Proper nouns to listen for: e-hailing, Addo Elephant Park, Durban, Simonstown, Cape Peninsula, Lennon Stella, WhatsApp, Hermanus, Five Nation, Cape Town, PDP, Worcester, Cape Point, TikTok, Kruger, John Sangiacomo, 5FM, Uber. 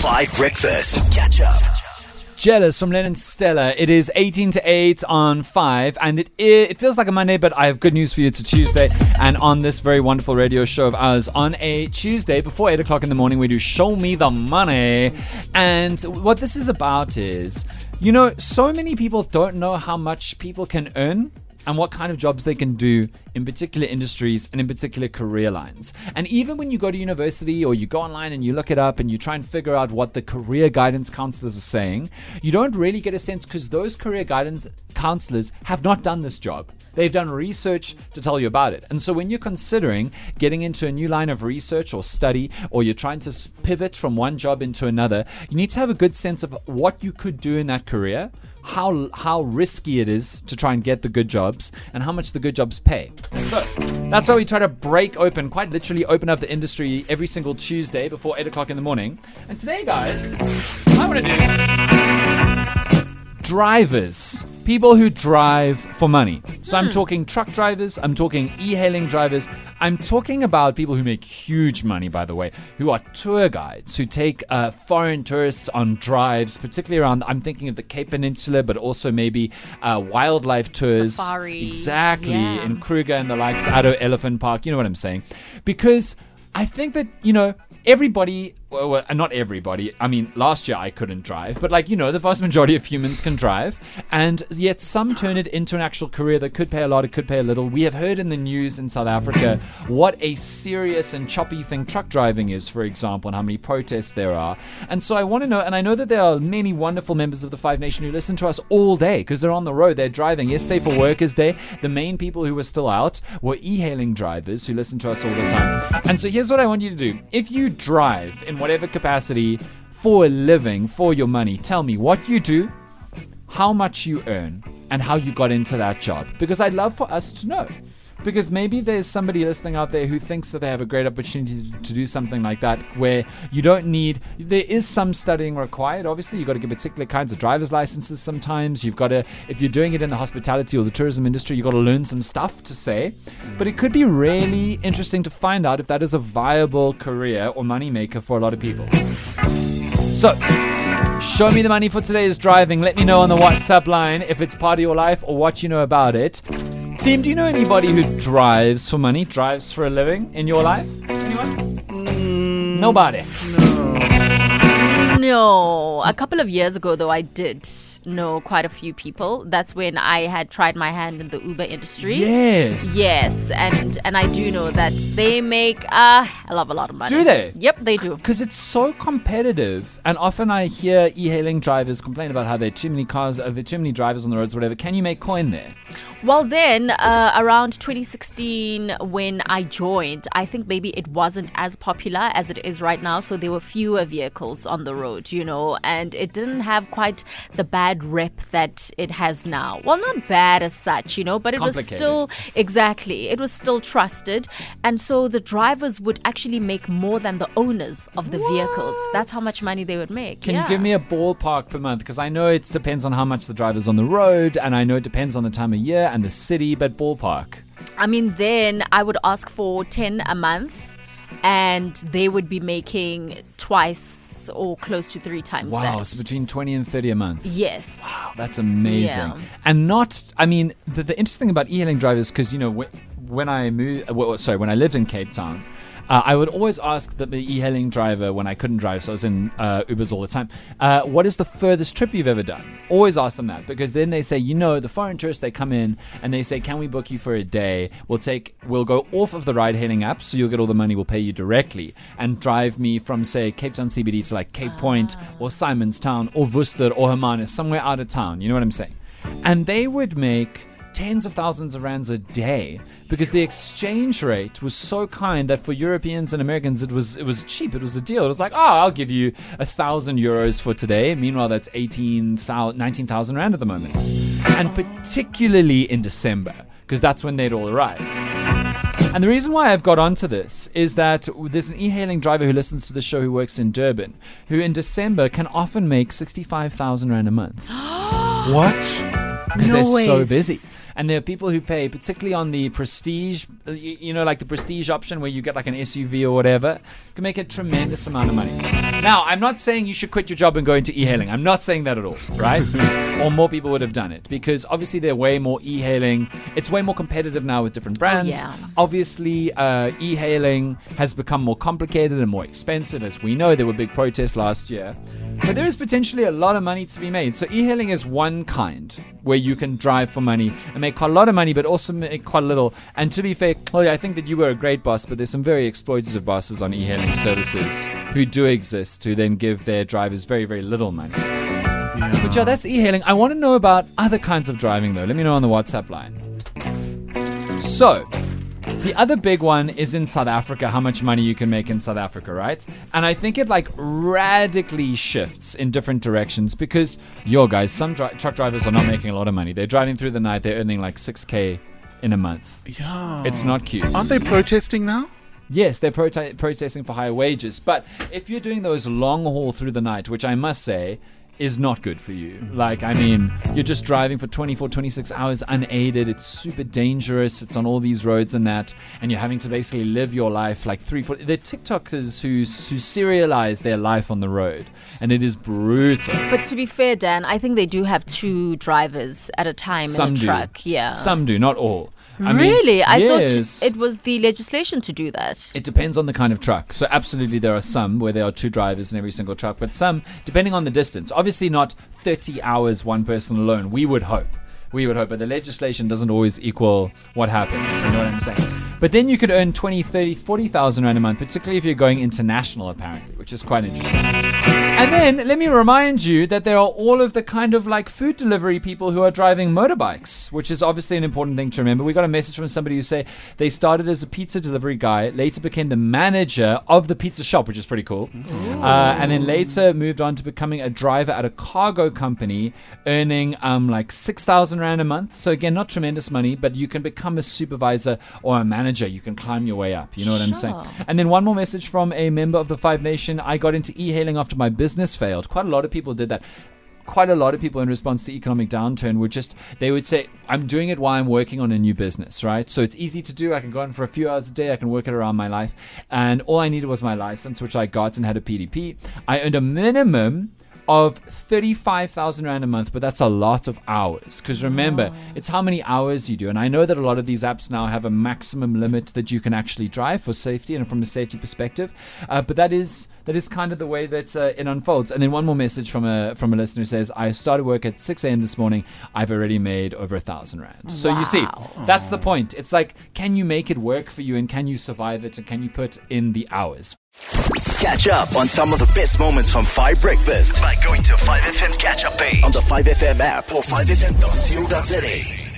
5 Breakfast. Catch up. Jealous from Lennon Stella. It is 18 to 8 on 5, and it feels like a Monday, but I have good news for you. It's a Tuesday, and on this very wonderful radio show of ours, on a Tuesday before 8 o'clock in the morning, we do Show Me the Money. And what this is about is, you know, so many people don't know how much people can earn and what kind of jobs they can do in particular industries and in particular career lines. And even when you go to university or you go online and you look it up and you try and figure out what the career guidance counselors are saying, you don't really get a sense, because those career guidance counselors have not done this job. They've done research to tell you about it. And so when you're considering getting into a new line of research or study, or you're trying to pivot from one job into another, you need to have a good sense of what you could do in that career, how risky it is to try and get the good jobs, and how much the good jobs pay. So that's why we try to break open, quite literally open up the industry every single Tuesday before 8 o'clock in the morning. And today, guys, I want to do drivers. People who drive for money. So I'm talking truck drivers, I'm talking e-hailing drivers, I'm talking about people who make huge money, by the way, who are tour guides, who take foreign tourists on drives, particularly around, I'm thinking of the Cape Peninsula, but also maybe wildlife tours. Safari. Exactly, yeah. In Kruger and the likes, Addo Elephant Park, you know what I'm saying. Because I think that, you know, everybody, well, not everybody, I mean, last year I couldn't drive, but like, you know, the vast majority of humans can drive, and yet some turn it into an actual career that could pay a lot, it could pay a little. We have heard in the news in South Africa what a serious and choppy thing truck driving is, for example, and how many protests there are. And so I want to know, and I know that there are many wonderful members of the Five Nation who listen to us all day because they're on the road, they're driving. Yesterday for Workers' Day, the main people who were still out were e-hailing drivers who listen to us all the time. And so here's what I want you to do. If you drive in whatever capacity, for a living, for your money, tell me what you do, how much you earn, and how you got into that job. Because I'd love for us to know. Because maybe there's somebody listening out there who thinks that they have a great opportunity to do something like that, where you don't need, there is some studying required. Obviously, you've got to get particular kinds of driver's licenses sometimes. You've got to, if you're doing it in the hospitality or the tourism industry, you've got to learn some stuff to say. But it could be really interesting to find out if that is a viable career or moneymaker for a lot of people. So, Show Me the Money for today is driving. Let me know on the WhatsApp line if it's part of your life or what you know about it. Team, do you know anybody who drives for money, drives for a living in your life? Anyone? Nobody. No. A couple of years ago, though, I did know quite a few people. That's when I had tried my hand in the Uber industry. Yes. Yes. And I do know that they make a lot of money. Do they? Yep, they do. Because it's so competitive. And often I hear e-hailing drivers complain about how there are too many cars, there are too many drivers on the roads, whatever. Can you make coin there? Well, then, around 2016, when I joined, I think maybe it wasn't as popular as it is right now, so there were fewer vehicles on the road, you know, and it didn't have quite the bad rep that it has now. Well, not bad as such, you know, but it was still, exactly, it was still trusted, and so the drivers would actually make more than the owners of the vehicles. That's how much money they would make. Can you give me a ballpark per month? Because I know it depends on how much the driver's on the road, and I know it depends on the time of year, and the city, but ballpark. I mean, then I would ask for 10 a month, and they would be making twice or close to three times that. Wow, so between 20 and 30 a month. Yes. Wow, that's amazing. Yeah. And not, I mean, the interesting thing about e-hailing drivers, because, you know, when I lived in Cape Town, I would always ask the e-hailing driver when I couldn't drive, so I was in Ubers all the time, what is the furthest trip you've ever done? Always ask them that, because then they say, you know, the foreign tourists, they come in and they say, can we book you for a day? We'll go off of the ride-hailing app, so you'll get all the money, we'll pay you directly, and drive me from, say, Cape Town CBD to like Cape Point or Simonstown or Worcester or Hermanus, somewhere out of town, you know what I'm saying? And they would make tens of thousands of rands a day, because the exchange rate was so kind that for Europeans and Americans it was cheap, it was a deal. It was like, oh, I'll give you 1,000 euros for today. Meanwhile, that's 19,000 rand at the moment. And particularly in December, because that's when they'd all arrive. And the reason why I've got onto this is that there's an e-hailing driver who listens to the show who works in Durban, who in December can often make 65,000 rand a month. What? Because they're so busy. And there are people who pay, particularly on the prestige, you know, like the prestige option where you get like an SUV or whatever, can make a tremendous amount of money. Now, I'm not saying you should quit your job and go into e-hailing. I'm not saying that at all, right? Or more people would have done it, because obviously they're way more e-hailing. It's way more competitive now with different brands. Yeah. Obviously, e-hailing has become more complicated and more expensive. As we know, there were big protests last year. But there is potentially a lot of money to be made. So e-hailing is one kind where you can drive for money and make quite a lot of money, but also make quite little. And to be fair, Claudia, I think that you were a great boss, but there's some very exploitative bosses on e-hailing services who do exist, who then give their drivers very, very little money. Yeah. But yeah, that's e-hailing. I want to know about other kinds of driving, though. Let me know on the WhatsApp line. So, the other big one is in South Africa, how much money you can make in South Africa, right? And I think it like radically shifts in different directions because, yo guys, some truck drivers are not making a lot of money. They're driving through the night. They're earning like 6K in a month. Yeah. It's not cute. Aren't they protesting now? Yes, they're protesting for higher wages. But if you're doing those long haul through the night, which I must say is not good for you. Like, I mean, you're just driving for 24, 26 hours unaided. It's super dangerous. It's on all these roads and that. And you're having to basically live your life like They're TikTokers who serialize their life on the road. And it is brutal. But to be fair, Dan, I think they do have two drivers at a time in a truck. Yeah. Some do, not all. I mean, really? I thought it was the legislation to do that. It depends on the kind of truck. So absolutely there are some where there are two drivers in every single truck, but some, depending on the distance. Obviously not 30 hours one person alone, we would hope. We would hope, but the legislation doesn't always equal what happens, you know what I'm saying? But then you could earn 20, 30, 40,000 rand a month, particularly if you're going international apparently, which is quite interesting. And then let me remind you that there are all of the kind of like food delivery people who are driving motorbikes, which is obviously an important thing to remember. We got a message from somebody who say they started as a pizza delivery guy, later became the manager of the pizza shop, which is pretty cool. And then later moved on to becoming a driver at a cargo company, earning like 6,000 rand a month. So again, not tremendous money, but you can become a supervisor or a manager. You can climb your way up. You know what I'm saying? And then one more message from a member of the Five Nation. I got into e-hailing after my business failed. Quite a lot of people did that. Quite a lot of people in response to economic downturn would just, they would say, I'm doing it while I'm working on a new business, right? So it's easy to do. I can go on for a few hours a day. I can work it around my life. And all I needed was my license, which I got and had a PDP. I earned a minimum of 35,000 rand a month, but that's a lot of hours. Because remember, it's how many hours you do. And I know that a lot of these apps now have a maximum limit that you can actually drive for safety and from a safety perspective. But that is kind of the way that it unfolds. And then one more message from a listener who says, I started work at 6 a.m. this morning. I've already made over 1,000 rand. Wow. So you see, that's the point. It's like, can you make it work for you and can you survive it and can you put in the hours? Catch up on some of the best moments from 5 Breakfast by going to 5FM's catch-up page on the 5FM app or 5FM.co.za.